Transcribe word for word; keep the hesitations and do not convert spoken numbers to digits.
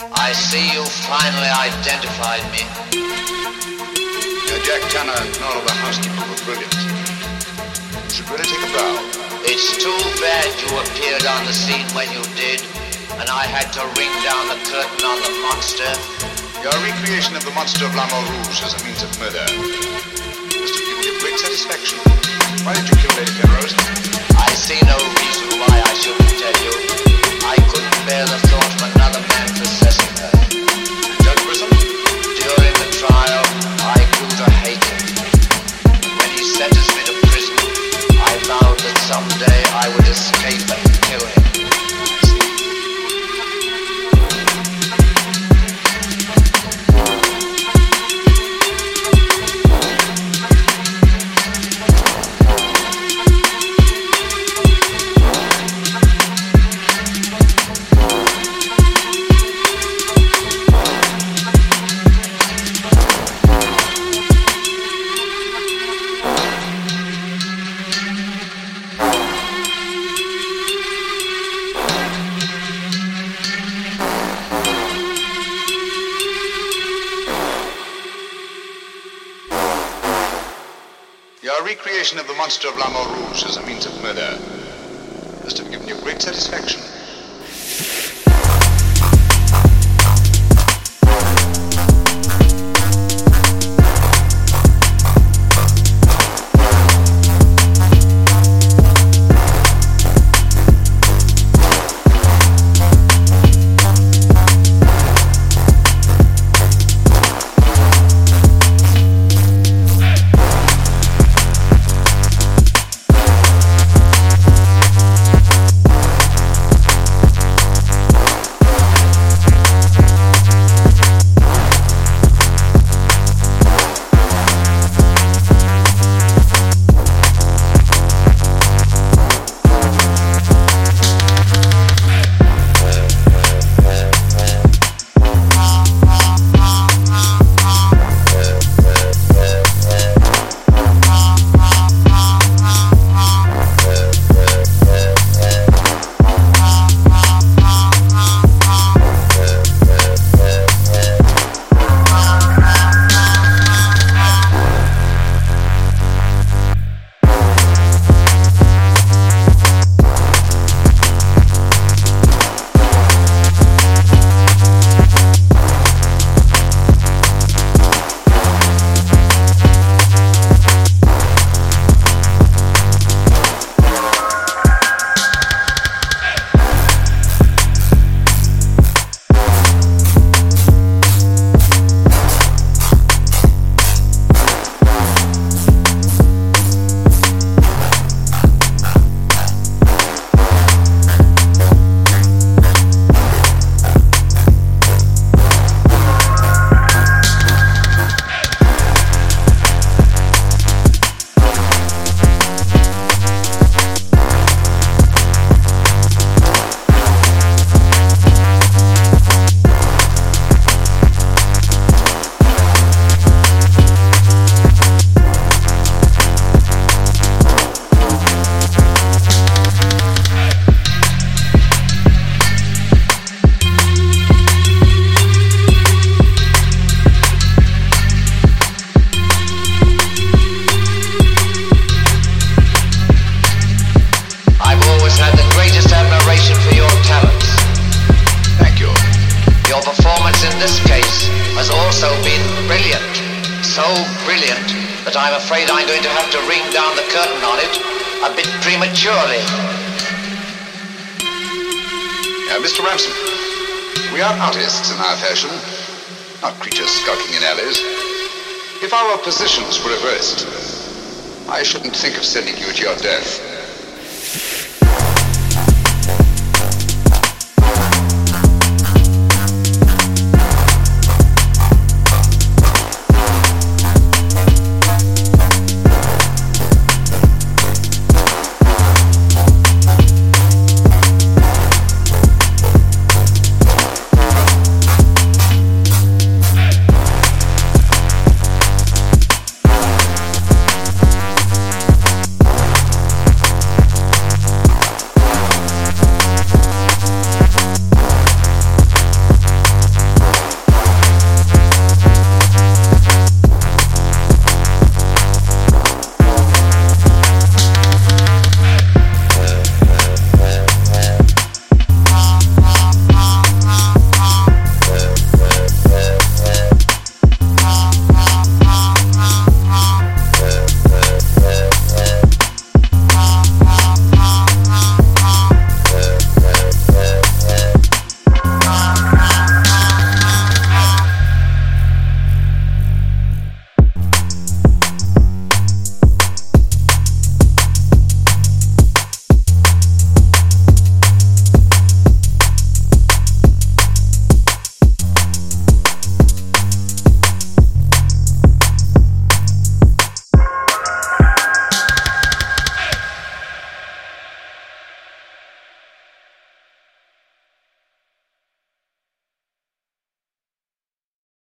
I see you finally identified me. Yeah, Jack Tanner and all of the housekeepers were brilliant. You should really take a bow. It's too bad you appeared on the scene when you did, and I had to ring down the curtain on the monster. Your recreation of the monster of La Montrouge as a means of murder must have given you great satisfaction. Why did you kill Lady Penrose? I see no reason why I shouldn't tell you. I couldn't bear the thought of another man possessing her. Judge Grissom? During the trial, I grew to hate him. When he sentenced me to prison, I vowed that someday I would escape and kill him. Your recreation of the monster of La Montrouge as a means of murder must have given you great satisfaction. So brilliant that I'm afraid I'm going to have to ring down the curtain on it a bit prematurely. Now, Mister Ramson, we are artists in our fashion, not creatures skulking in alleys. If our positions were reversed, I shouldn't think of sending you to your death.